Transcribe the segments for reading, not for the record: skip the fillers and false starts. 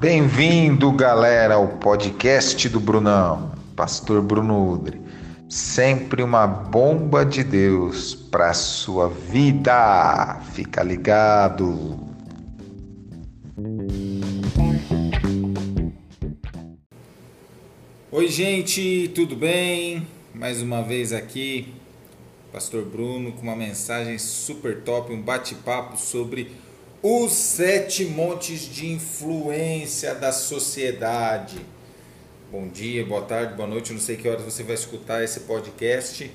Bem-vindo, galera, ao podcast do Brunão, Pastor Bruno Udre. Sempre uma bomba de Deus para a sua vida. Fica ligado. Oi, gente, tudo bem? Mais uma vez aqui, Pastor Bruno, com uma mensagem super top, um bate-papo sobre os 7 montes de influência da sociedade. Bom dia, boa tarde, boa noite, não sei que horas você vai escutar esse podcast,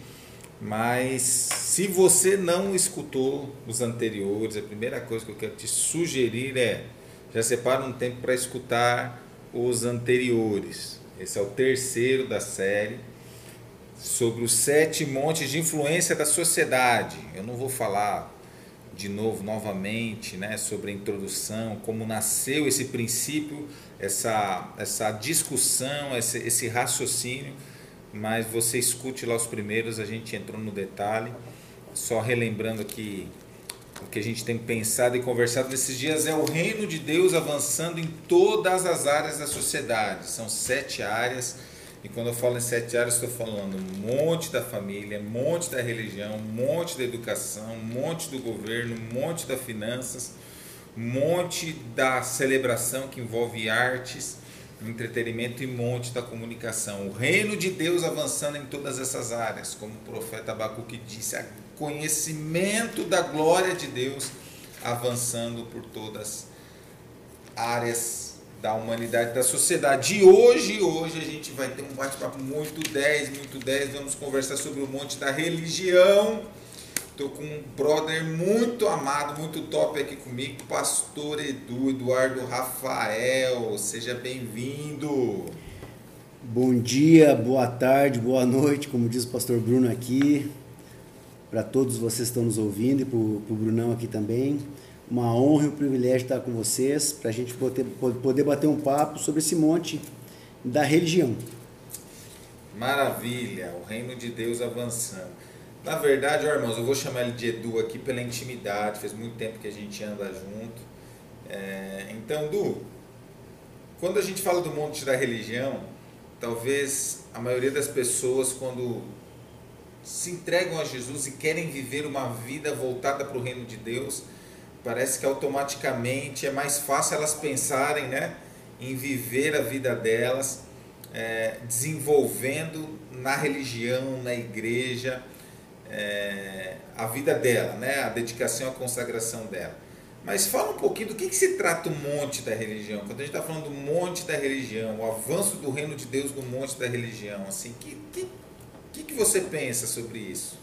mas se você não escutou os anteriores, a primeira coisa que eu quero te sugerir é, já separa um tempo para escutar os anteriores. Esse é o terceiro da série, sobre os 7 montes de influência da sociedade. Eu não vou falar novamente, né, sobre a introdução, como nasceu esse princípio, essa discussão, esse raciocínio, mas você escute lá os primeiros, a gente entrou no detalhe, só relembrando aqui o que a gente tem pensado e conversado nesses dias é o reino de Deus avançando em todas as áreas da sociedade, são 7 áreas, e quando eu falo em 7 áreas, estou falando um monte da família, um monte da religião, um monte da educação, um monte do governo, um monte das finanças, um monte da celebração que envolve artes, entretenimento e um monte da comunicação. O reino de Deus avançando em todas essas áreas, como o profeta Abacuque disse, o conhecimento da glória de Deus avançando por todas as áreas da humanidade, da sociedade. E hoje a gente vai ter um bate-papo muito 10, vamos conversar sobre o monte da religião. Estou com um brother muito amado, muito top aqui comigo, Pastor Edu Eduardo Rafael, seja bem-vindo. Bom dia, boa tarde, boa noite, como diz o Pastor Bruno aqui, para todos vocês que estão nos ouvindo e para o Brunão aqui também. Uma honra e um privilégio estar com vocês para a gente poder bater um papo sobre esse monte da religião. Maravilha, o reino de Deus avançando. Na verdade, ó, irmãos, eu vou chamar ele de Edu aqui pela intimidade, faz muito tempo que a gente anda junto. Então, Edu, quando a gente fala do monte da religião, talvez a maioria das pessoas, quando se entregam a Jesus e querem viver uma vida voltada para o reino de Deus, parece que automaticamente é mais fácil elas pensarem, né, em viver a vida delas, desenvolvendo na religião, na igreja, a vida dela, né, a dedicação, a consagração dela. Mas fala um pouquinho do que se trata o monte da religião. Quando a gente está falando do monte da religião, o avanço do reino de Deus no monte da religião, assim, que você pensa sobre isso?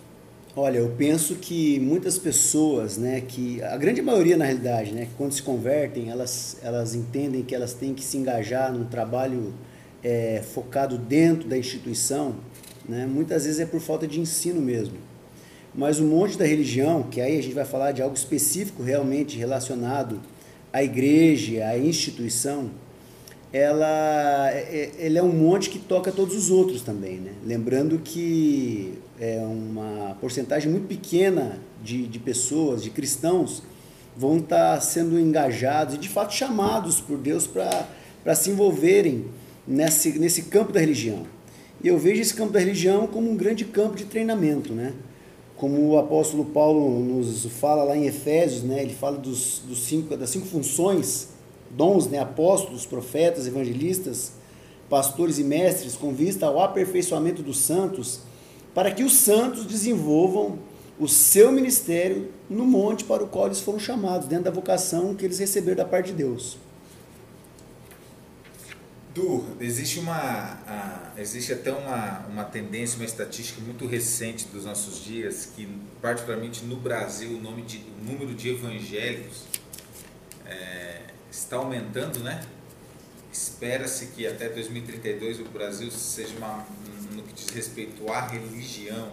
Olha, eu penso que muitas pessoas, né, que a grande maioria na realidade, né, que quando se convertem, elas entendem que elas têm que se engajar num trabalho focado dentro da instituição, né, muitas vezes é por falta de ensino mesmo. Mas o monte da religião, que aí a gente vai falar de algo específico realmente relacionado à igreja, à instituição, ele é um monte que toca todos os outros também, né? Lembrando que é uma porcentagem muito pequena de pessoas, de cristãos, vão estar sendo engajados e de fato chamados por Deus para se envolverem nesse campo da religião. E eu vejo esse campo da religião como um grande campo de treinamento, né? Como o apóstolo Paulo nos fala lá em Efésios, né? Ele fala das 5 funções, dons, né? Apóstolos, profetas, evangelistas, pastores e mestres, com vista ao aperfeiçoamento dos santos, para que os santos desenvolvam o seu ministério no monte para o qual eles foram chamados, dentro da vocação que eles receberam da parte de Deus. Du, existe até uma tendência, uma estatística muito recente dos nossos dias, que particularmente no Brasil o número de evangélicos está aumentando, né? Espera-se que até 2032 o Brasil seja, no que diz respeito à religião,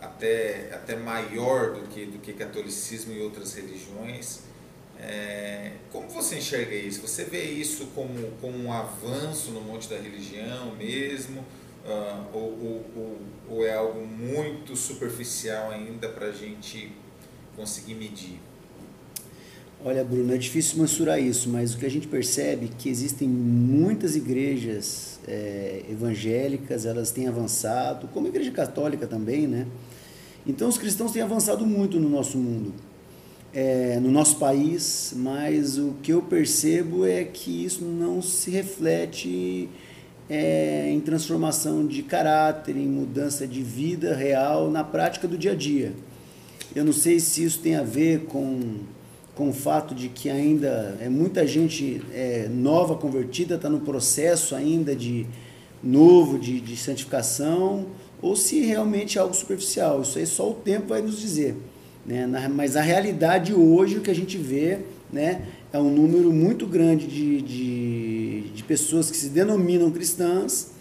até maior do que catolicismo e outras religiões. Como você enxerga isso? Você vê isso como um avanço no monte da religião mesmo? Ou é algo muito superficial ainda para a gente conseguir medir? Olha, Bruno, é difícil mensurar isso, mas o que a gente percebe é que existem muitas igrejas evangélicas, elas têm avançado, como a igreja católica também, né? Então os cristãos têm avançado muito no nosso mundo, no nosso país, mas o que eu percebo é que isso não se reflete em transformação de caráter, em mudança de vida real na prática do dia a dia. Eu não sei se isso tem a ver com o fato de que ainda é muita gente nova, convertida, está no processo ainda de santificação, ou se realmente é algo superficial. Isso aí só o tempo vai nos dizer, né? Mas a realidade hoje, o que a gente vê, né, é um número muito grande de pessoas que se denominam cristãs,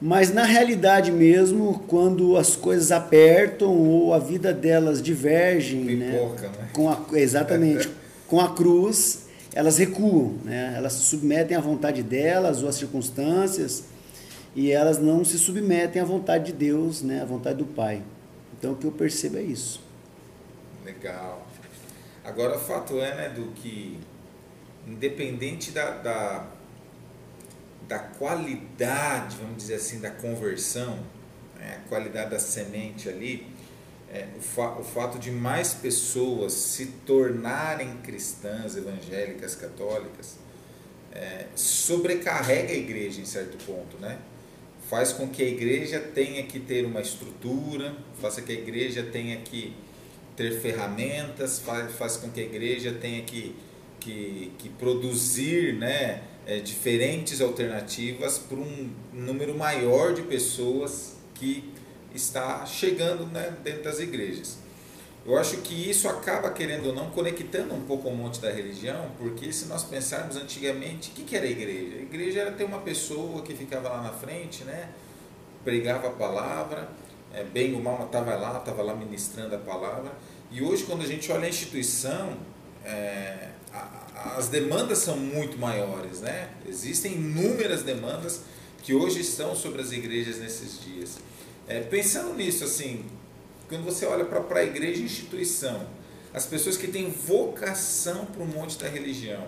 mas na realidade mesmo, quando as coisas apertam ou a vida delas divergem, pipoca, né? Exatamente, com a cruz, elas recuam, né? Elas se submetem à vontade delas ou às circunstâncias, e elas não se submetem à vontade de Deus, né? À vontade do Pai. Então o que eu percebo é isso. Legal. Agora o fato é, né, do que, independente da qualidade, vamos dizer assim, da conversão, né, a qualidade da semente ali, o fato de mais pessoas se tornarem cristãs, evangélicas, católicas, sobrecarrega a igreja em certo ponto, né? Faz com que a igreja tenha que ter uma estrutura, faça que a igreja tenha que ter ferramentas, faz com que a igreja tenha que produzir, né, diferentes alternativas para um número maior de pessoas que está chegando, né, dentro das igrejas. Eu acho que isso acaba, querendo ou não, conectando um pouco ao monte da religião, porque se nós pensarmos antigamente, o que era a igreja? A igreja era ter uma pessoa que ficava lá na frente, né, pregava a palavra, bem ou mal, estava lá ministrando a palavra. E hoje, quando a gente olha a instituição, as demandas são muito maiores, né? Existem inúmeras demandas que hoje estão sobre as igrejas nesses dias. Pensando nisso, assim, quando você olha para a igreja e instituição, as pessoas que têm vocação para o monte da religião,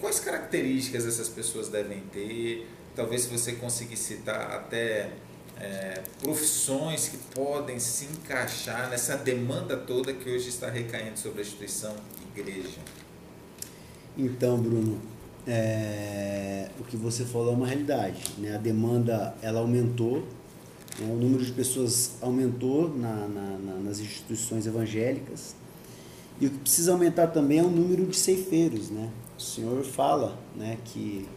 quais características essas pessoas devem ter? Talvez, se você conseguir citar até profissões que podem se encaixar nessa demanda toda que hoje está recaindo sobre a instituição igreja. Então, Bruno, o que você falou é uma realidade, né? A demanda, ela aumentou, né? O número de pessoas aumentou nas instituições evangélicas, e o que precisa aumentar também é o número de ceifeiros, né? O Senhor fala, né, que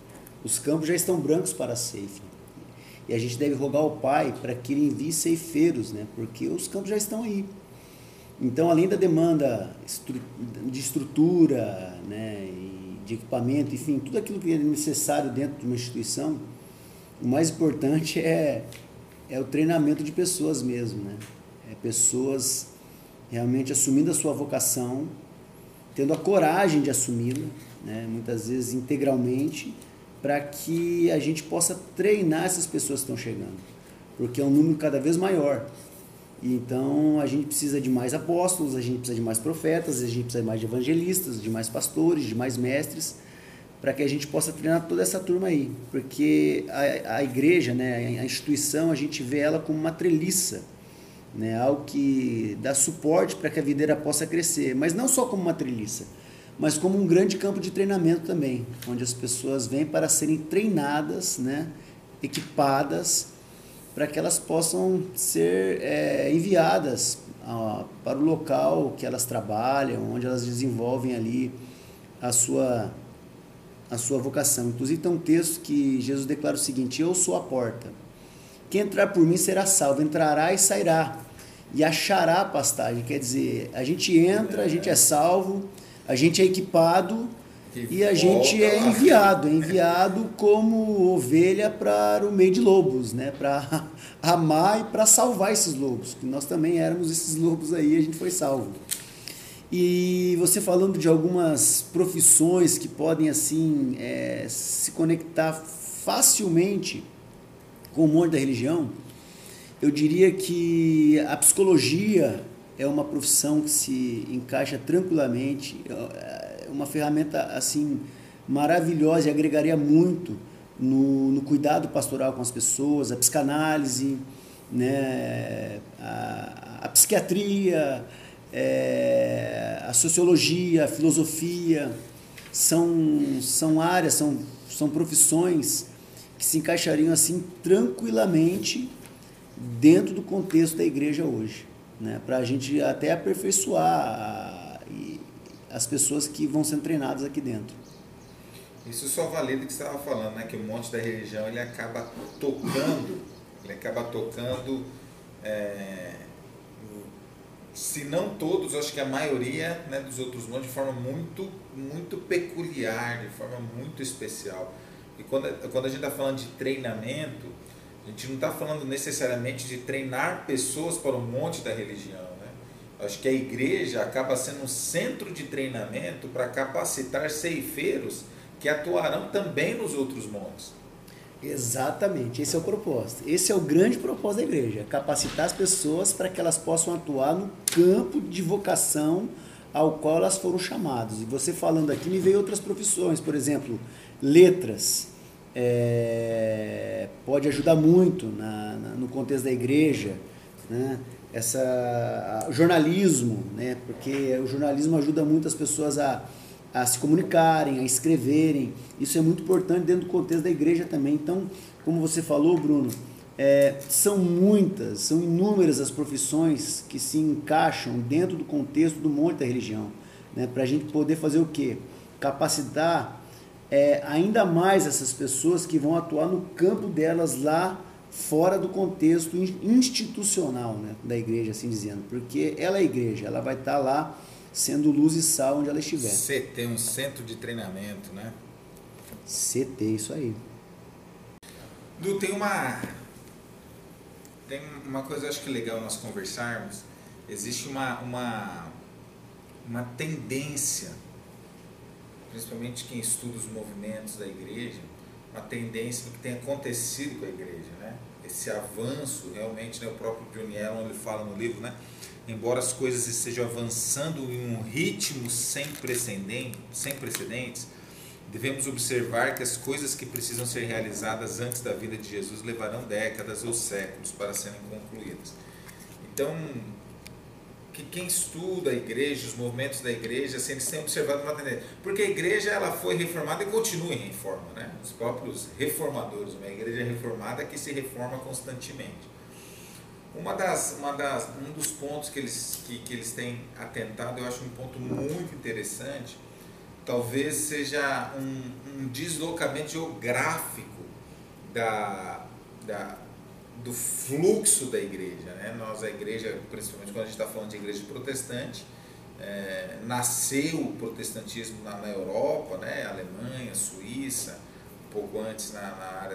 os campos já estão brancos para a ceifa. E a gente deve rogar ao Pai para que Ele envie ceifeiros, né? Porque os campos já estão aí. Então, além da demanda de estrutura, né, e de equipamento, enfim, tudo aquilo que é necessário dentro de uma instituição, o mais importante é o treinamento de pessoas mesmo, né? Pessoas realmente assumindo a sua vocação, tendo a coragem de assumi-la, né, muitas vezes integralmente, para que a gente possa treinar essas pessoas que estão chegando, porque é um número cada vez maior. Então a gente precisa de mais apóstolos, a gente precisa de mais profetas, a gente precisa de mais evangelistas, de mais pastores, de mais mestres, para que a gente possa treinar toda essa turma aí, porque a igreja, né, a instituição, a gente vê ela como uma treliça, né, algo que dá suporte para que a videira possa crescer, mas não só como uma treliça, mas como um grande campo de treinamento também, onde as pessoas vêm para serem treinadas, né, equipadas, para que elas possam ser enviadas para o local que elas trabalham, onde elas desenvolvem ali a sua vocação. Inclusive tem um texto que Jesus declara o seguinte: eu sou a porta, quem entrar por mim será salvo, entrará e sairá, e achará pastagem. Quer dizer, a gente entra, a gente é salvo, a gente é equipado e a gente é enviado como ovelha para o meio de lobos, né? Para amar e para salvar esses lobos, que nós também éramos esses lobos aí, a gente foi salvo. E você falando de algumas profissões que podem assim se conectar facilmente com o monte da religião, eu diria que a psicologia é é uma profissão que se encaixa tranquilamente, é uma ferramenta assim maravilhosa e agregaria muito no cuidado pastoral com as pessoas, a psicanálise, né, a psiquiatria, a sociologia, a filosofia, são áreas, são profissões que se encaixariam assim tranquilamente dentro do contexto da igreja hoje, né, para a gente até aperfeiçoar as pessoas que vão sendo treinadas aqui dentro. Isso só valida o que você estava falando, né? Que o monte da religião ele acaba tocando, se não todos, acho que a maioria, né, dos outros montes, de forma muito, muito peculiar, de forma muito especial. E quando a gente está falando de treinamento, a gente não está falando necessariamente de treinar pessoas para o monte da religião. Acho que a igreja acaba sendo um centro de treinamento para capacitar ceifeiros que atuarão também nos outros montes. Exatamente, esse é o propósito. Esse é o grande propósito da igreja, capacitar as pessoas para que elas possam atuar no campo de vocação ao qual elas foram chamadas. E você falando aqui, me veio outras profissões, por exemplo, letras. Pode ajudar muito no contexto da igreja, né? Jornalismo, né? Porque o jornalismo ajuda muito as pessoas a se comunicarem, a escreverem. Isso é muito importante dentro do contexto da igreja também. Então, como você falou, Bruno, são inúmeras as profissões que se encaixam dentro do contexto do monte da religião, né? Para a gente poder fazer o quê? Capacitar ainda mais essas pessoas que vão atuar no campo delas lá fora do contexto institucional, né, da igreja, assim dizendo, porque ela é a igreja, ela vai estar lá sendo luz e sal onde ela estiver. CT, um centro de treinamento, né? CT, isso aí. Du, tem uma coisa, acho que é legal nós conversarmos. Existe uma tendência, principalmente quem estuda os movimentos da igreja, uma tendência do que tem acontecido com a igreja, né? Esse avanço realmente, né? O próprio Pioniel, ele fala no livro, né? Embora as coisas estejam avançando em um ritmo sem precedentes, devemos observar que as coisas que precisam ser realizadas antes da vinda de Jesus levarão décadas ou séculos para serem concluídas. Então, que quem estuda a igreja, os movimentos da igreja, assim, eles têm observado uma tendência. Porque a igreja, ela foi reformada e continua em reforma, né? Os próprios reformadores, uma igreja reformada que se reforma constantemente. Um dos pontos que eles têm atentado, eu acho um ponto muito interessante, talvez seja um deslocamento geográfico do fluxo da igreja, né? Nós, a igreja, principalmente quando a gente está falando de igreja protestante, nasceu o protestantismo na Europa, né? Alemanha, Suíça, um pouco antes na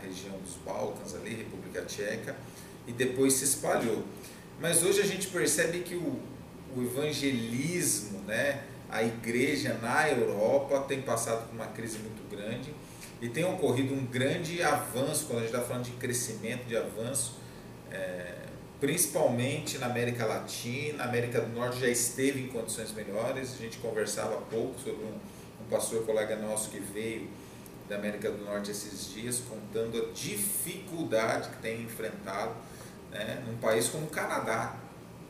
região dos Balcãs, ali, República Tcheca, e depois se espalhou. Mas hoje a gente percebe que o evangelismo, né? A igreja na Europa tem passado por uma crise muito grande e tem ocorrido um grande avanço, quando a gente está falando de crescimento, de avanço, principalmente na América Latina. A América do Norte já esteve em condições melhores. A gente conversava há pouco sobre um pastor colega nosso que veio da América do Norte esses dias, contando a dificuldade que tem enfrentado, né, num país como o Canadá,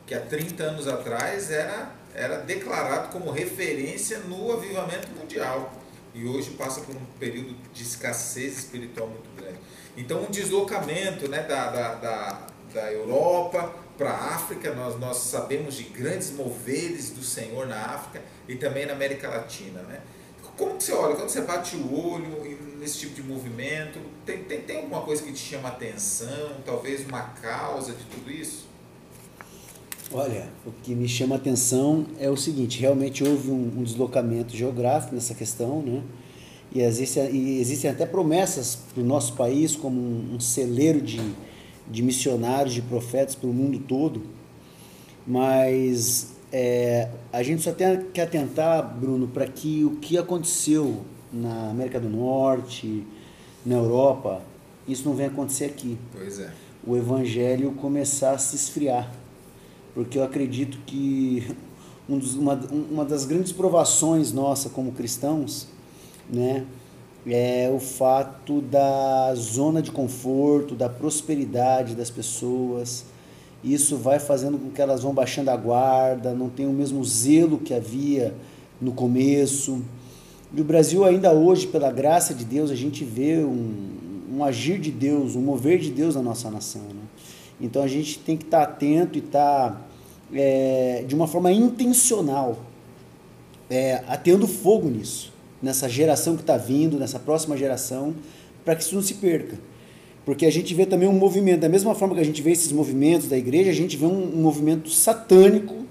que há 30 anos atrás era declarado como referência no avivamento mundial e hoje passa por um período de escassez espiritual muito grande. Então, um deslocamento, né, da Europa para a África. Nós sabemos de grandes moveres do Senhor na África e também na América Latina, né? Como que você olha, quando você bate o olho nesse tipo de movimento, tem alguma coisa que te chama a atenção, talvez uma causa de tudo isso? Olha, o que me chama a atenção é o seguinte: realmente houve um deslocamento geográfico nessa questão, né? E existem até promessas para o nosso país como um celeiro de missionários, de profetas para o mundo todo, mas a gente só tem que atentar, Bruno, para que o que aconteceu na América do Norte, na Europa, isso não vem acontecer aqui. Pois é. O evangelho começar a se esfriar. porque eu acredito que uma das grandes provações nossa como cristãos, né, é o fato da zona de conforto, da prosperidade das pessoas. Isso vai fazendo com que elas vão baixando a guarda, não tem o mesmo zelo que havia no começo. E o Brasil ainda hoje, pela graça de Deus, a gente vê um agir de Deus, um mover de Deus na nossa nação, né? Então a gente tem que estar atento e estar de uma forma intencional, ateando fogo nisso, nessa geração que está vindo, nessa próxima geração, para que isso não se perca. Porque a gente vê também um movimento, da mesma forma que a gente vê esses movimentos da igreja, a gente vê um movimento satânico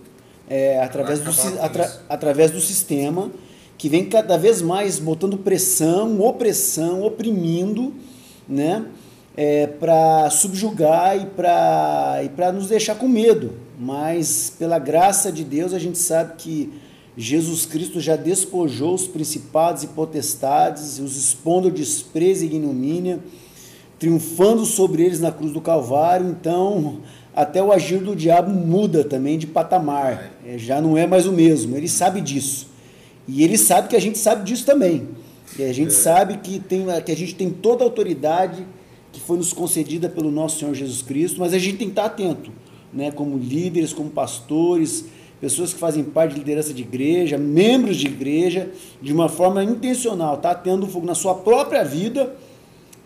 através do sistema, que vem cada vez mais botando pressão, opressão, oprimindo, né, para subjugar e para nos deixar com medo. Mas pela graça de Deus a gente sabe que Jesus Cristo já despojou os principados e potestades, os expondo ao desprezo e ignomínia, triunfando sobre eles na cruz do Calvário. Então até o agir do diabo muda também de patamar, já não é mais o mesmo, ele sabe disso, e ele sabe que a gente sabe disso também, e a gente sabe que a gente tem toda a autoridade que foi nos concedida pelo nosso Senhor Jesus Cristo, mas a gente tem que estar atento, né, como líderes, como pastores, pessoas que fazem parte de liderança de igreja, membros de igreja, de uma forma intencional, tá tendo fogo na sua própria vida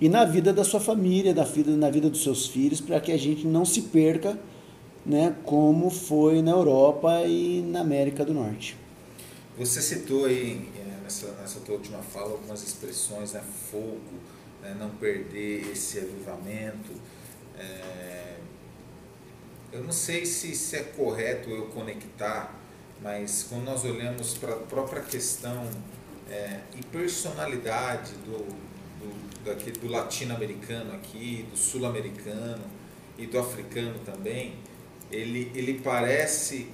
e na vida da sua família, na vida dos seus filhos, para que a gente não se perca, né, como foi na Europa e na América do Norte. Você citou aí, nessa tua última fala, algumas expressões, né, fogo, né, não perder esse avivamento. Eu não sei se é correto eu conectar, mas quando nós olhamos para a própria questão e personalidade do latino-americano aqui, do sul-americano e do africano também, ele parece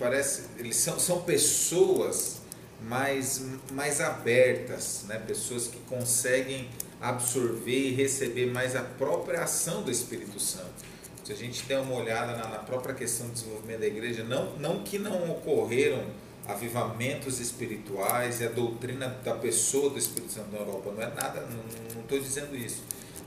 eles são pessoas mais abertas, né? Pessoas que conseguem absorver e receber mais a própria ação do Espírito Santo. Se a gente der uma olhada na própria questão do desenvolvimento da igreja, não que não ocorreram avivamentos espirituais e a doutrina da pessoa do Espírito Santo na Europa, não é nada, não estou dizendo isso,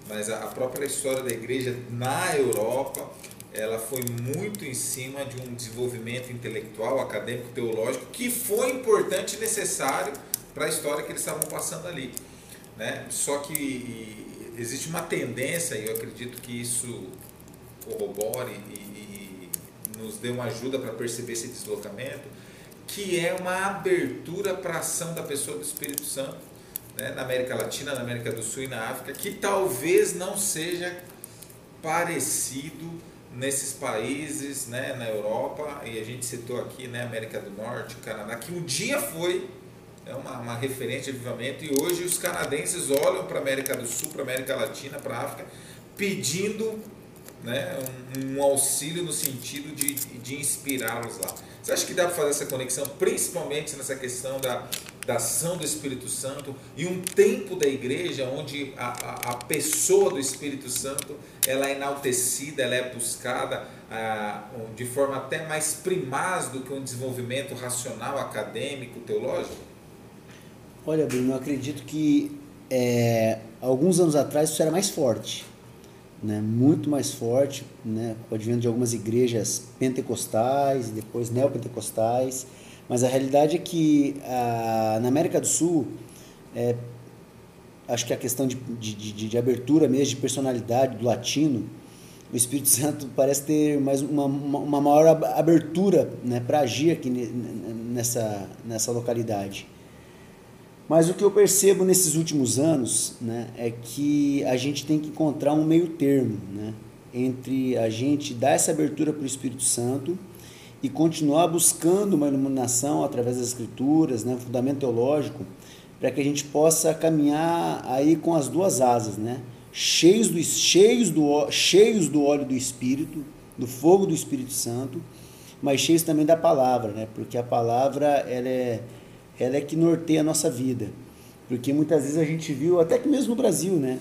mas a própria história da igreja na Europa, ela foi muito em cima de um desenvolvimento intelectual, acadêmico, teológico, que foi importante e necessário para a história que eles estavam passando ali, né? Só que existe uma tendência, e eu acredito que isso corrobore e nos dê uma ajuda para perceber esse deslocamento, que é uma abertura para a ação da pessoa do Espírito Santo, né, na América Latina, na América do Sul e na África, que talvez não seja parecido nesses países, né, na Europa, e a gente citou aqui, né, América do Norte, o Canadá, que um dia foi uma referência de avivamento, e hoje os canadenses olham para a América do Sul, para a América Latina, para a África, pedindo, né, um auxílio no sentido de inspirá-los lá. Você acha que dá para fazer essa conexão, principalmente nessa questão da ação do Espírito Santo e um tempo da igreja onde a pessoa do Espírito Santo ela é enaltecida, ela é buscada de forma até mais primaz do que um desenvolvimento racional, acadêmico, teológico? Olha, Bruno, eu acredito que alguns anos atrás isso era mais forte, né, muito mais forte, né, advindo de algumas igrejas pentecostais, depois neopentecostais, mas a realidade é que na América do Sul, acho que a questão de abertura mesmo, de personalidade do latino, o Espírito Santo parece ter mais uma maior abertura, né, para agir aqui nessa localidade. Mas o que eu percebo nesses últimos anos, né, é que a gente tem que encontrar um meio termo, né, entre a gente dar essa abertura para o Espírito Santo e continuar buscando uma iluminação através das Escrituras, né, um fundamento teológico, para que a gente possa caminhar aí com as duas asas, né, cheios do óleo do Espírito, do fogo do Espírito Santo, mas cheios também da palavra, né, porque a palavra ela é que norteia a nossa vida, porque muitas vezes a gente viu, até que mesmo no Brasil, né,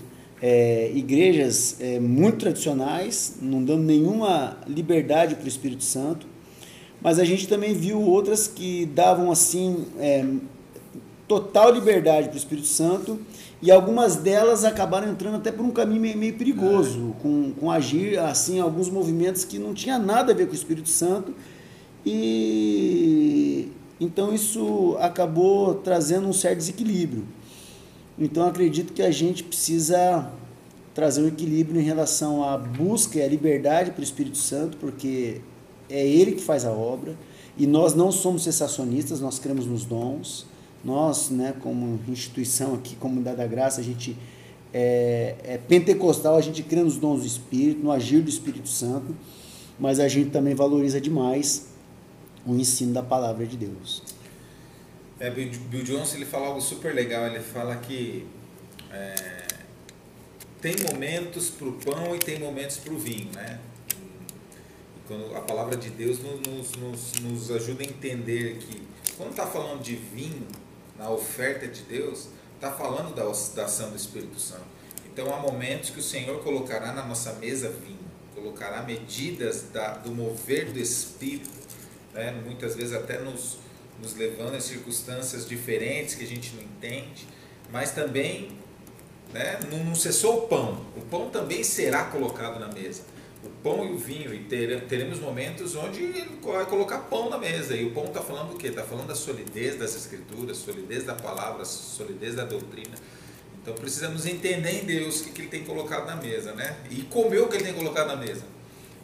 igrejas muito tradicionais, não dando nenhuma liberdade para o Espírito Santo, Mas a gente também viu outras que davam assim total liberdade para o Espírito Santo, e algumas delas acabaram entrando até por um caminho meio perigoso, com agir assim alguns movimentos que não tinha nada a ver com o Espírito Santo, e então isso acabou trazendo um certo desequilíbrio. Então acredito que a gente precisa trazer um equilíbrio em relação à busca e à liberdade para o Espírito Santo, porque é Ele que faz a obra, e nós não somos cessacionistas, nós cremos nos dons. Nós, né, como instituição aqui, Comunidade da Graça, a gente é pentecostal, a gente crê nos dons do Espírito, no agir do Espírito Santo, mas a gente também valoriza demais o ensino da Palavra de Deus. Bill Johnson, ele fala algo super legal, ele fala que tem momentos para o pão e tem momentos para o vinho, né? Quando a Palavra de Deus nos ajuda a entender que quando está falando de vinho, na oferta de Deus, está falando da ação do Espírito Santo. Então há momentos que o Senhor colocará na nossa mesa vinho, colocará medidas do mover do Espírito, né? Muitas vezes até nos levando a circunstâncias diferentes que a gente não entende, mas também, né, não cessou o pão. O pão também será colocado na mesa. O pão e o vinho, e teremos momentos onde ele vai colocar pão na mesa. E o pão está falando o quê? Está falando da solidez das Escrituras, solidez da palavra, solidez da doutrina. Então precisamos entender em Deus o que Ele tem colocado na mesa, né? E comer o que Ele tem colocado na mesa,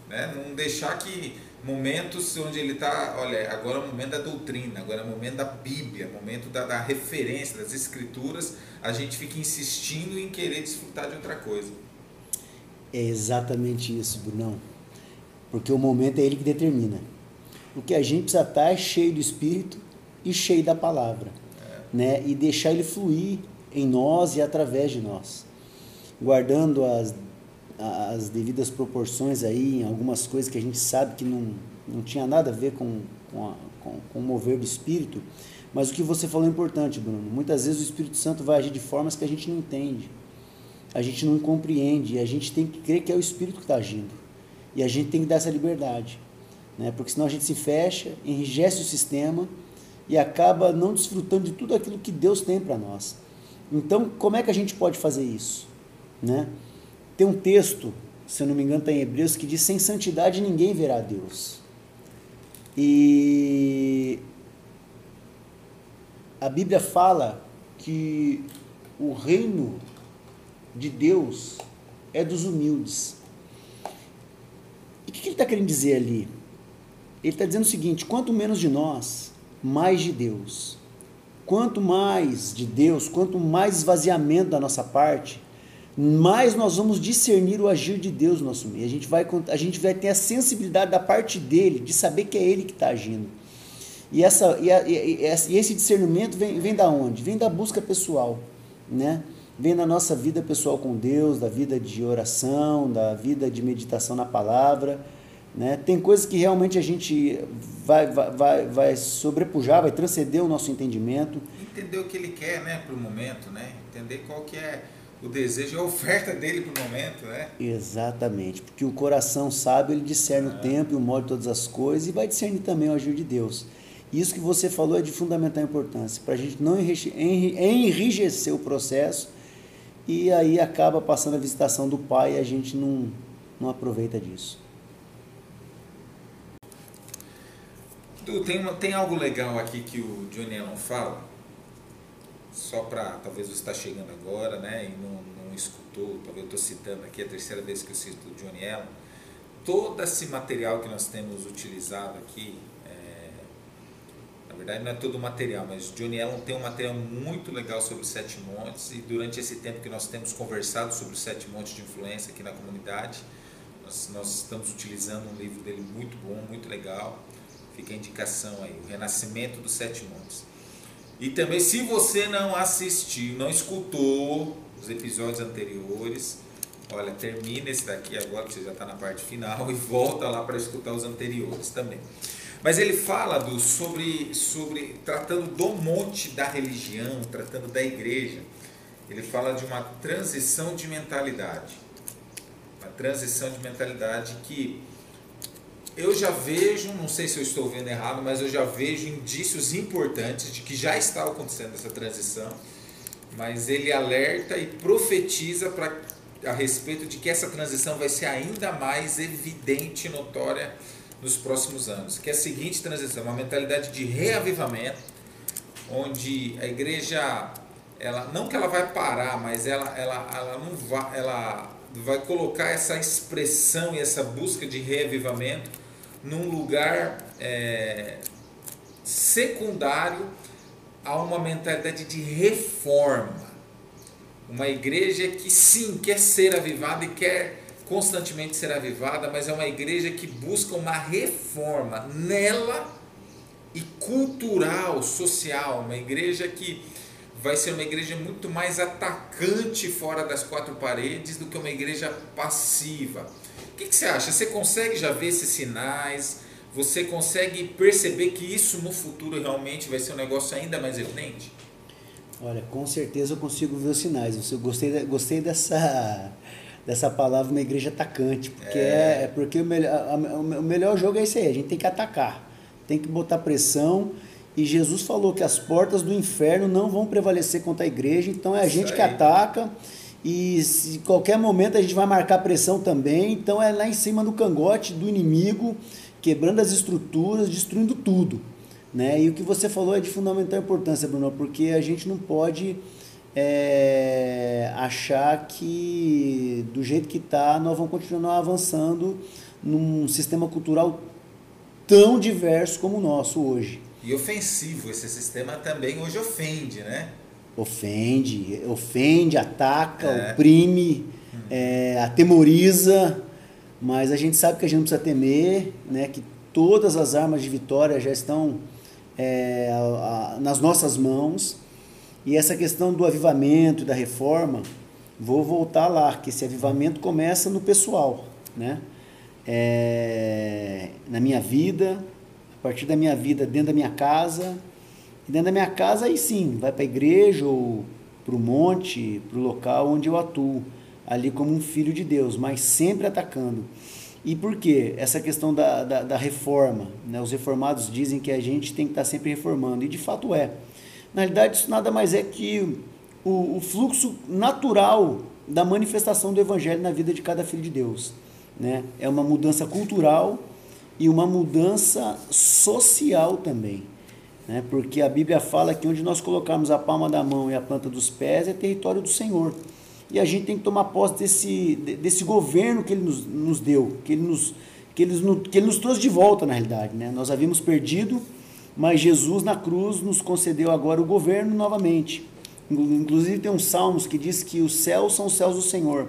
né? Não deixar que momentos onde Ele está, olha, agora é o momento da doutrina, agora é o momento da Bíblia, momento da referência, das Escrituras, a gente fica insistindo em querer desfrutar de outra coisa. É exatamente isso, Brunão, porque o momento é Ele que determina. O que a gente precisa estar é cheio do Espírito e cheio da Palavra, né? E deixar Ele fluir em nós e através de nós, guardando as devidas proporções aí, em algumas coisas que a gente sabe que não tinha nada a ver com o mover do Espírito. Mas o que você falou é importante, Bruno. Muitas vezes o Espírito Santo vai agir de formas que a gente não entende, a gente não compreende, e a gente tem que crer que é o Espírito que está agindo, e a gente tem que dar essa liberdade, né? Porque senão a gente se fecha, enrijece o sistema e acaba não desfrutando de tudo aquilo que Deus tem para nós. Então como é que a gente pode fazer isso, né? Tem um texto, se eu não me engano está em Hebreus, que diz: sem santidade ninguém verá a Deus. E a Bíblia fala que o reino de Deus é dos humildes. E o que ele está querendo dizer ali? Ele está dizendo o seguinte: quanto menos de nós, mais de Deus. Quanto mais de Deus, quanto mais esvaziamento da nossa parte, mais nós vamos discernir o agir de Deus no nosso meio. A gente vai ter a sensibilidade da parte dele, de saber que é ele que está agindo. E esse discernimento vem da onde? Vem da busca pessoal, né? Vem na nossa vida pessoal com Deus, da vida de oração, da vida de meditação na palavra, né? Tem coisas que realmente a gente vai sobrepujar, vai transcender o nosso entendimento. Entender o que ele quer, né, para o momento, né? Entender qual que é o desejo, a oferta dele para o momento, né? Exatamente, porque o coração sábio, ele discerne o tempo e o modo de todas as coisas, e vai discernir também o agir de Deus. Isso que você falou é de fundamental importância, para a gente não enrijecer o processo, e aí acaba passando a visitação do Pai e a gente não aproveita disso. Du, tem algo legal aqui que o Johnny Alon fala, só para, talvez você está chegando agora, né, e não escutou, talvez eu estou citando aqui, é a terceira vez que eu cito o Johnny Alon. Todo esse material que nós temos utilizado aqui, na verdade não é todo o material, mas Johnny Alon tem um material muito legal sobre os 7 montes, e durante esse tempo que nós temos conversado sobre os 7 montes de influência aqui na comunidade, nós estamos utilizando um livro dele muito bom, muito legal, fica a indicação aí, O Renascimento dos 7 Montes. E também, se você não assistiu, não escutou os episódios anteriores, olha, termina esse daqui agora, que você já está na parte final, e volta lá para escutar os anteriores também. Mas ele fala sobre tratando do monte da religião, tratando da igreja. Ele fala de uma transição de mentalidade. Uma transição de mentalidade que eu já vejo, não sei se eu estou vendo errado, mas eu já vejo indícios importantes de que já está acontecendo essa transição, mas ele alerta e profetiza a respeito de que essa transição vai ser ainda mais evidente e notória nos próximos anos, que é a seguinte transição, uma mentalidade de reavivamento, onde a igreja, ela, não que ela vai parar, mas ela vai colocar essa expressão e essa busca de reavivamento num lugar secundário a uma mentalidade de reforma. Uma igreja que sim, quer ser avivada e quer constantemente ser avivada, mas é uma igreja que busca uma reforma nela e cultural, social, uma igreja que vai ser uma igreja muito mais atacante fora das quatro paredes do que uma igreja passiva. O que você acha? Você consegue já ver esses sinais? Você consegue perceber que isso no futuro realmente vai ser um negócio ainda mais evidente? Olha, com certeza eu consigo ver os sinais. Eu gostei dessa palavra, uma igreja atacante, porque, porque o melhor jogo é esse aí, a gente tem que atacar, tem que botar pressão. E Jesus falou que as portas do inferno não vão prevalecer contra a igreja, então é a gente que ataca, e se qualquer momento a gente vai marcar pressão também, então é lá em cima do cangote do inimigo, quebrando as estruturas, destruindo tudo, né? E o que você falou é de fundamental importância, Bruno, porque a gente não pode achar que do jeito que está nós vamos continuar avançando num sistema cultural tão diverso como o nosso hoje. E ofensivo, esse sistema também hoje ofende, né? Ofende, ataca, oprime, atemoriza, mas a gente sabe que a gente não precisa temer, né? Que todas as armas de vitória já estão nas nossas mãos. E essa questão do avivamento e da reforma, vou voltar lá, que esse avivamento começa no pessoal, né? Na minha vida, a partir da minha vida, dentro da minha casa, e dentro da minha casa aí sim, vai para a igreja ou para o monte, para o local onde eu atuo, ali como um filho de Deus, mas sempre atacando. E por quê? Essa questão da reforma, né? Os reformados dizem que a gente tem que estar sempre reformando, e de fato é. Na realidade isso nada mais é que o fluxo natural da manifestação do Evangelho na vida de cada filho de Deus, né? É uma mudança cultural, e uma mudança social também, né? Porque a Bíblia fala que onde nós colocarmos a palma da mão e a planta dos pés é território do Senhor. E a gente tem que tomar posse desse governo que Ele nos deu, que ele nos trouxe de volta, na realidade, né? Nós havíamos perdido, mas Jesus na cruz nos concedeu agora o governo novamente. Inclusive tem uns salmos que diz que os céus são os céus do Senhor,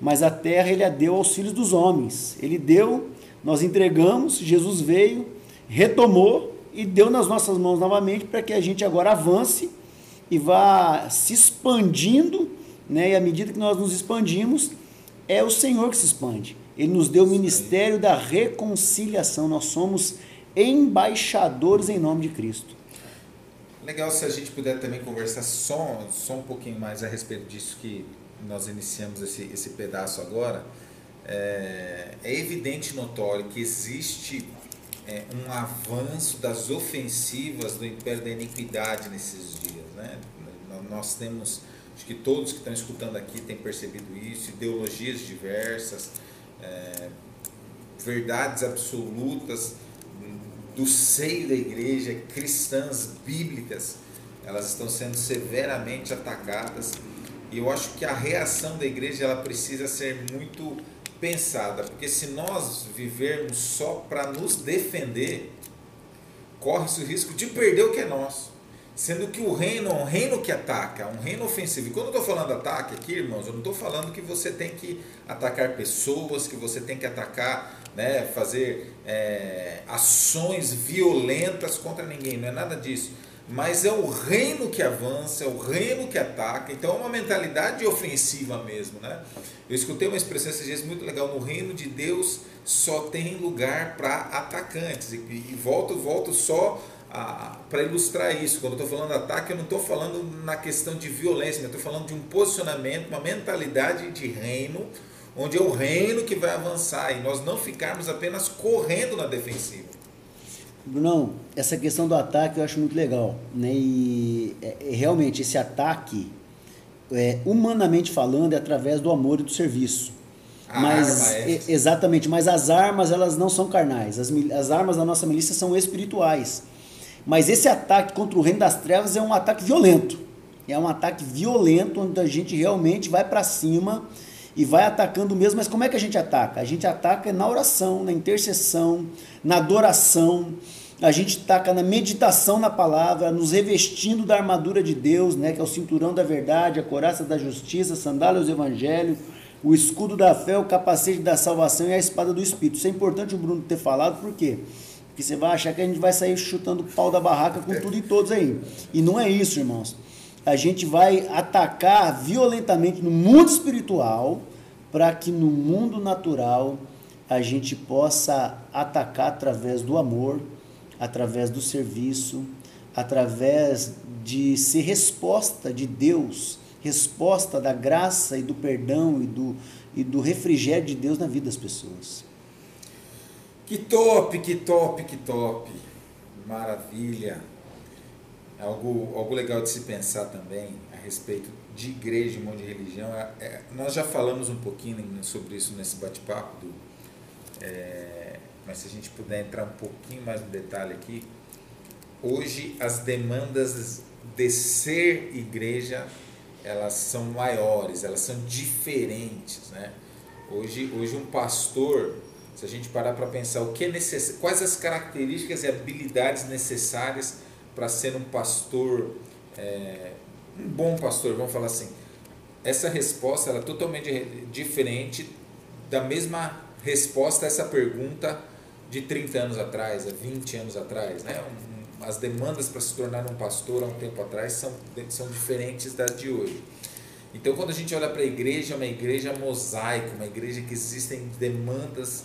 mas a terra Ele a deu aos filhos dos homens. Ele deu, nós entregamos, Jesus veio, retomou e deu nas nossas mãos novamente para que a gente agora avance e vá se expandindo, né? E à medida que nós nos expandimos, é o Senhor que se expande. Ele nos deu o ministério da reconciliação, nós somos embaixadores em nome de Cristo. Legal se a gente puder também conversar só um pouquinho mais a respeito disso que nós iniciamos esse pedaço agora. É evidente e notório que existe um avanço das ofensivas do império da iniquidade nesses dias, né? Nós temos, acho que todos que estão escutando aqui têm percebido isso, ideologias diversas, verdades absolutas do seio da igreja, cristãs bíblicas, elas estão sendo severamente atacadas, e eu acho que a reação da igreja ela precisa ser muito pensada, porque se nós vivermos só para nos defender, corre-se o risco de perder o que é nosso, sendo que o reino é um reino que ataca, um reino ofensivo. E quando eu estou falando ataque aqui, irmãos, eu não estou falando que você tem que atacar pessoas, que você tem que atacar, né, fazer ações violentas contra ninguém, não é nada disso, mas é o reino que avança, é o reino que ataca, então é uma mentalidade ofensiva mesmo, né? Eu escutei uma expressão esses dias muito legal, no reino de Deus só tem lugar para atacantes, e volto só para ilustrar isso, quando eu estou falando ataque, eu não estou falando na questão de violência, eu estou falando de um posicionamento, uma mentalidade de reino, onde é o reino que vai avançar e nós não ficarmos apenas correndo na defensiva. Brunão, essa questão do ataque eu acho muito legal, né? E realmente esse ataque, humanamente falando, é através do amor e do serviço. Exatamente, mas as armas, elas não são carnais. As armas da nossa milícia são espirituais. Mas esse ataque contra o reino das trevas é um ataque violento. É um ataque violento onde a gente realmente vai para cima e vai atacando mesmo. Mas como é que a gente ataca? A gente ataca na oração, na intercessão, na adoração. A gente ataca na meditação na palavra, nos revestindo da armadura de Deus, né, que é o cinturão da verdade, a couraça da justiça, sandálias do evangelho, o escudo da fé, o capacete da salvação e a espada do Espírito. Isso é importante o Bruno ter falado, por quê? Porque você vai achar que a gente vai sair chutando o pau da barraca com tudo e todos aí. E não é isso, irmãos. A gente vai atacar violentamente no mundo espiritual para que no mundo natural a gente possa atacar através do amor, através do serviço, através de ser resposta de Deus, resposta da graça e do perdão e do refrigério de Deus na vida das pessoas. Que top, que top, que top. Maravilha. Algo legal de se pensar também a respeito de igreja e um monte de religião. Nós já falamos um pouquinho sobre isso nesse bate-papo, mas se a gente puder entrar um pouquinho mais no detalhe aqui. Hoje as demandas de ser igreja, elas são maiores, elas são diferentes, né? Hoje um pastor... Se a gente parar para pensar o que é necessário, quais as características e habilidades necessárias para ser um pastor, um bom pastor, vamos falar assim, essa resposta ela é totalmente diferente da mesma resposta a essa pergunta de 30 anos atrás, 20 anos atrás, né? As demandas para se tornar um pastor há um tempo atrás são diferentes das de hoje. Então quando a gente olha para a igreja, é uma igreja mosaico, uma igreja que existem demandas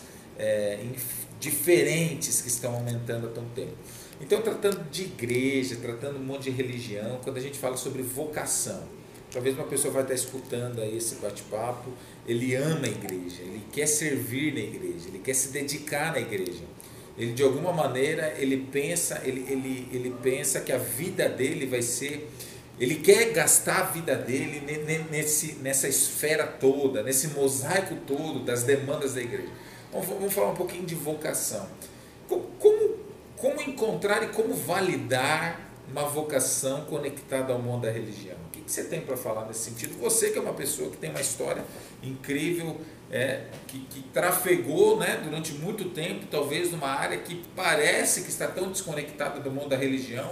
diferentes que estão aumentando há tanto tempo. Então, tratando de igreja, tratando um monte de religião, quando a gente fala sobre vocação, talvez uma pessoa vai estar escutando aí esse bate-papo, ele ama a igreja, ele quer servir na igreja, ele quer se dedicar na igreja, ele de alguma maneira ele pensa que a vida dele vai ser, ele quer gastar a vida dele nessa esfera toda, nesse mosaico todo das demandas da igreja. Vamos falar um pouquinho de vocação. Como encontrar e como validar uma vocação conectada ao mundo da religião? O que você tem para falar nesse sentido? Você que é uma pessoa que tem uma história incrível, que trafegou, né, durante muito tempo, talvez numa área que parece que está tão desconectada do mundo da religião,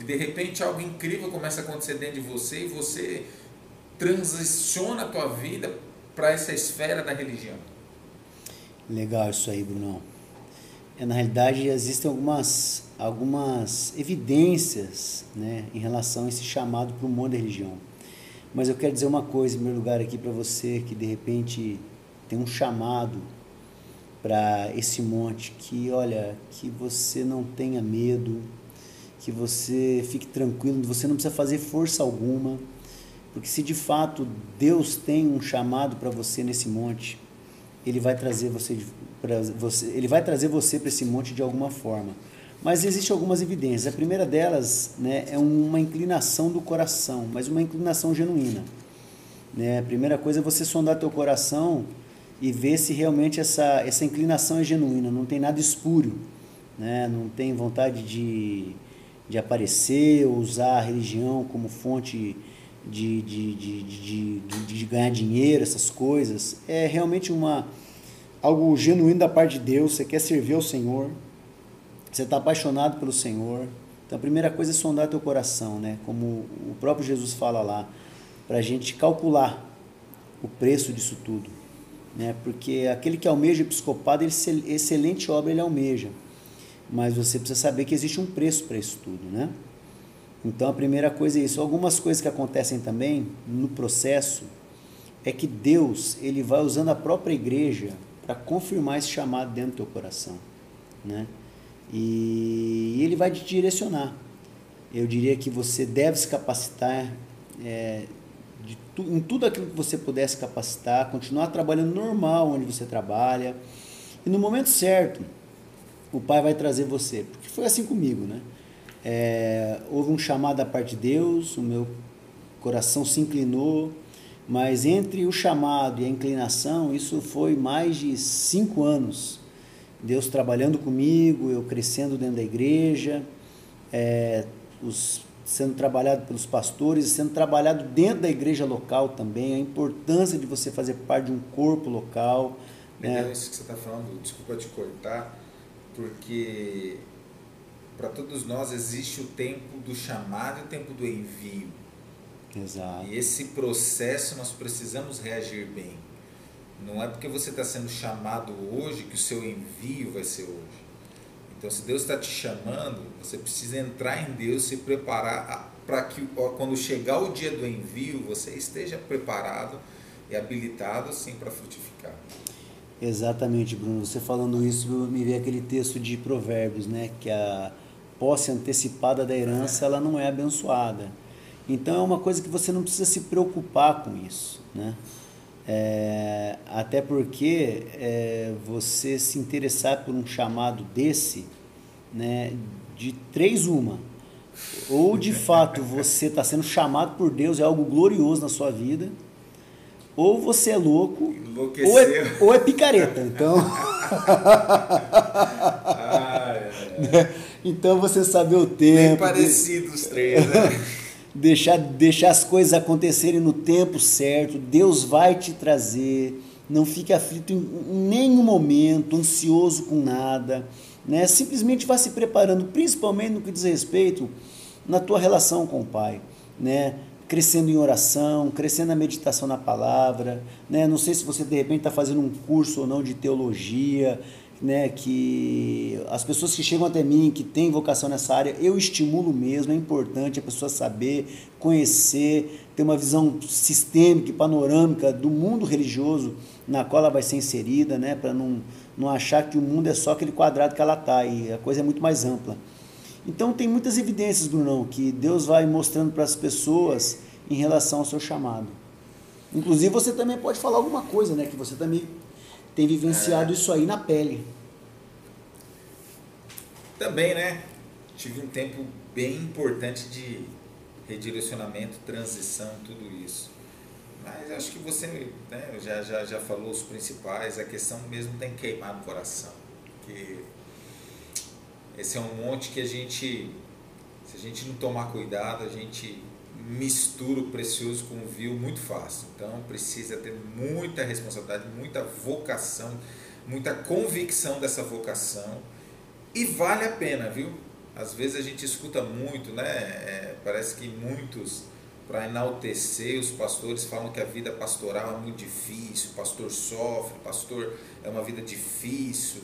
e de repente algo incrível começa a acontecer dentro de você e você transiciona a tua vida para essa esfera da religião. Legal isso aí, Brunão. Na realidade, existem algumas evidências, né, em relação a esse chamado para o mundo da religião. Mas eu quero dizer uma coisa, em primeiro lugar, aqui para você que de repente tem um chamado para esse monte, que olha, que você não tenha medo, que você fique tranquilo, você não precisa fazer força alguma, porque se de fato Deus tem um chamado para você nesse monte, Ele vai trazer você para esse monte de alguma forma. Mas existem algumas evidências. A primeira delas, né, é uma inclinação do coração, mas uma inclinação genuína, né? A primeira coisa é você sondar teu coração e ver se realmente essa inclinação é genuína, não tem nada espúrio, né? Não tem vontade de aparecer, ou usar a religião como fonte de ganhar dinheiro, essas coisas. É realmente algo genuíno da parte de Deus. Você quer servir ao Senhor, você está apaixonado pelo Senhor. Então a primeira coisa é sondar teu coração, né? Como o próprio Jesus fala lá, para a gente calcular o preço disso tudo, né? Porque aquele que almeja o episcopado, excelente obra ele almeja, mas você precisa saber que existe um preço para isso tudo, né? Então a primeira coisa é isso. Algumas coisas que acontecem também no processo é que Deus, ele vai usando a própria igreja para confirmar esse chamado dentro do teu coração, né? E ele vai te direcionar. Eu diria que você deve se capacitar em tudo aquilo que você pudesse capacitar, continuar trabalhando normal onde você trabalha. E no momento certo, o Pai vai trazer você. Porque foi assim comigo, né? Houve um chamado da parte de Deus, o meu coração se inclinou, mas entre o chamado e a inclinação, isso foi mais de 5 anos. Deus trabalhando comigo, eu crescendo dentro da igreja, sendo trabalhado pelos pastores, sendo trabalhado dentro da igreja local também, a importância de você fazer parte de um corpo local. Legal, isso que você está falando, desculpa te cortar, porque para todos nós existe o tempo do chamado e o tempo do envio. Exato. E esse processo nós precisamos reagir bem. Não é porque você está sendo chamado hoje que o seu envio vai ser hoje. Então, se Deus está te chamando, você precisa entrar em Deus, se preparar para que quando chegar o dia do envio, você esteja preparado e habilitado, sim, para frutificar. Exatamente, Bruno. Você falando isso, me veio aquele texto de Provérbios, né? Que a posse antecipada da herança, ela não é abençoada. Então, é uma coisa que você não precisa se preocupar com isso, né? Até porque você se interessar por um chamado desse, né, de 3, ou de fato você está sendo chamado por Deus, é algo glorioso na sua vida, ou você é louco, ou é picareta. Então, então você sabe o tempo. Bem parecido os 3, né? Deixar as coisas acontecerem no tempo certo, Deus vai te trazer, não fique aflito em nenhum momento, ansioso com nada, né? Simplesmente vá se preparando, principalmente no que diz respeito na tua relação com o Pai, né? Crescendo em oração, crescendo na meditação na palavra, né? Não sei se você de repente está fazendo um curso ou não de teologia, né, que as pessoas que chegam até mim, que têm vocação nessa área, eu estimulo mesmo. É importante a pessoa saber, conhecer, ter uma visão sistêmica e panorâmica do mundo religioso na qual ela vai ser inserida, né, para não achar que o mundo é só aquele quadrado que ela está, e a coisa é muito mais ampla. Então tem muitas evidências, Brunão, que Deus vai mostrando para as pessoas em relação ao seu chamado. Inclusive você também pode falar alguma coisa, né, que você também tem vivenciado isso aí na pele. Também, né? Tive um tempo bem importante de redirecionamento, transição, tudo isso. Mas acho que você, né, já falou os principais. A questão mesmo tem que queimar no coração. Porque esse é um monte que a gente, se a gente não tomar cuidado, a gente mistura o precioso com o vil muito fácil. Então precisa ter muita responsabilidade, muita vocação, muita convicção dessa vocação. E vale a pena, viu? Às vezes a gente escuta muito, né? Parece que muitos, para enaltecer os pastores, falam que a vida pastoral é muito difícil, o pastor sofre, o pastor é uma vida difícil.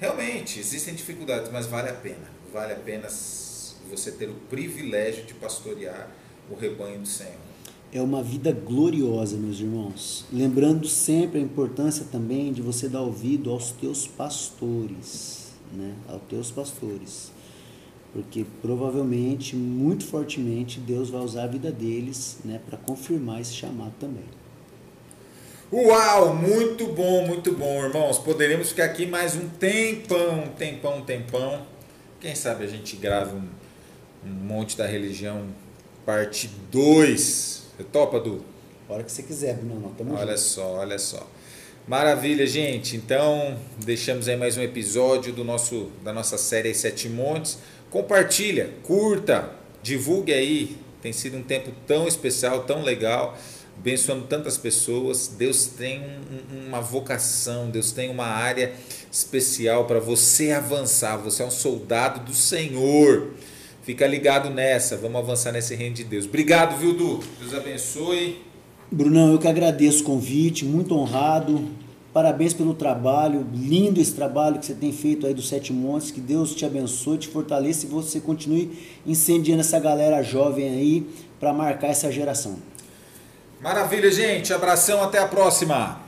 Realmente existem dificuldades, mas vale a pena. Vale a pena você ter o privilégio de pastorear o rebanho do Senhor. É uma vida gloriosa, meus irmãos. Lembrando sempre a importância também de você dar ouvido aos teus pastores, né? Aos teus pastores. Porque provavelmente, muito fortemente, Deus vai usar a vida deles, né, para confirmar esse chamado também. Uau! Muito bom, irmãos. Poderemos ficar aqui mais um tempão. Quem sabe a gente grava um monte da religião... Parte 2. Você topa, Du? A hora que você quiser, Bruno. Olha só. Maravilha, gente. Então, deixamos aí mais um episódio da nossa série 7 Montes. Compartilha, curta, divulgue aí. Tem sido um tempo tão especial, tão legal, abençoando tantas pessoas. Deus tem uma vocação, Deus tem uma área especial para você avançar. Você é um soldado do Senhor. Fica ligado nessa, vamos avançar nesse reino de Deus. Obrigado, viu, Du? Deus abençoe. Brunão, eu que agradeço o convite, muito honrado. Parabéns pelo trabalho, lindo esse trabalho que você tem feito aí dos 7 Montes. Que Deus te abençoe, te fortaleça e você continue incendiando essa galera jovem aí para marcar essa geração. Maravilha, gente. Abração, até a próxima.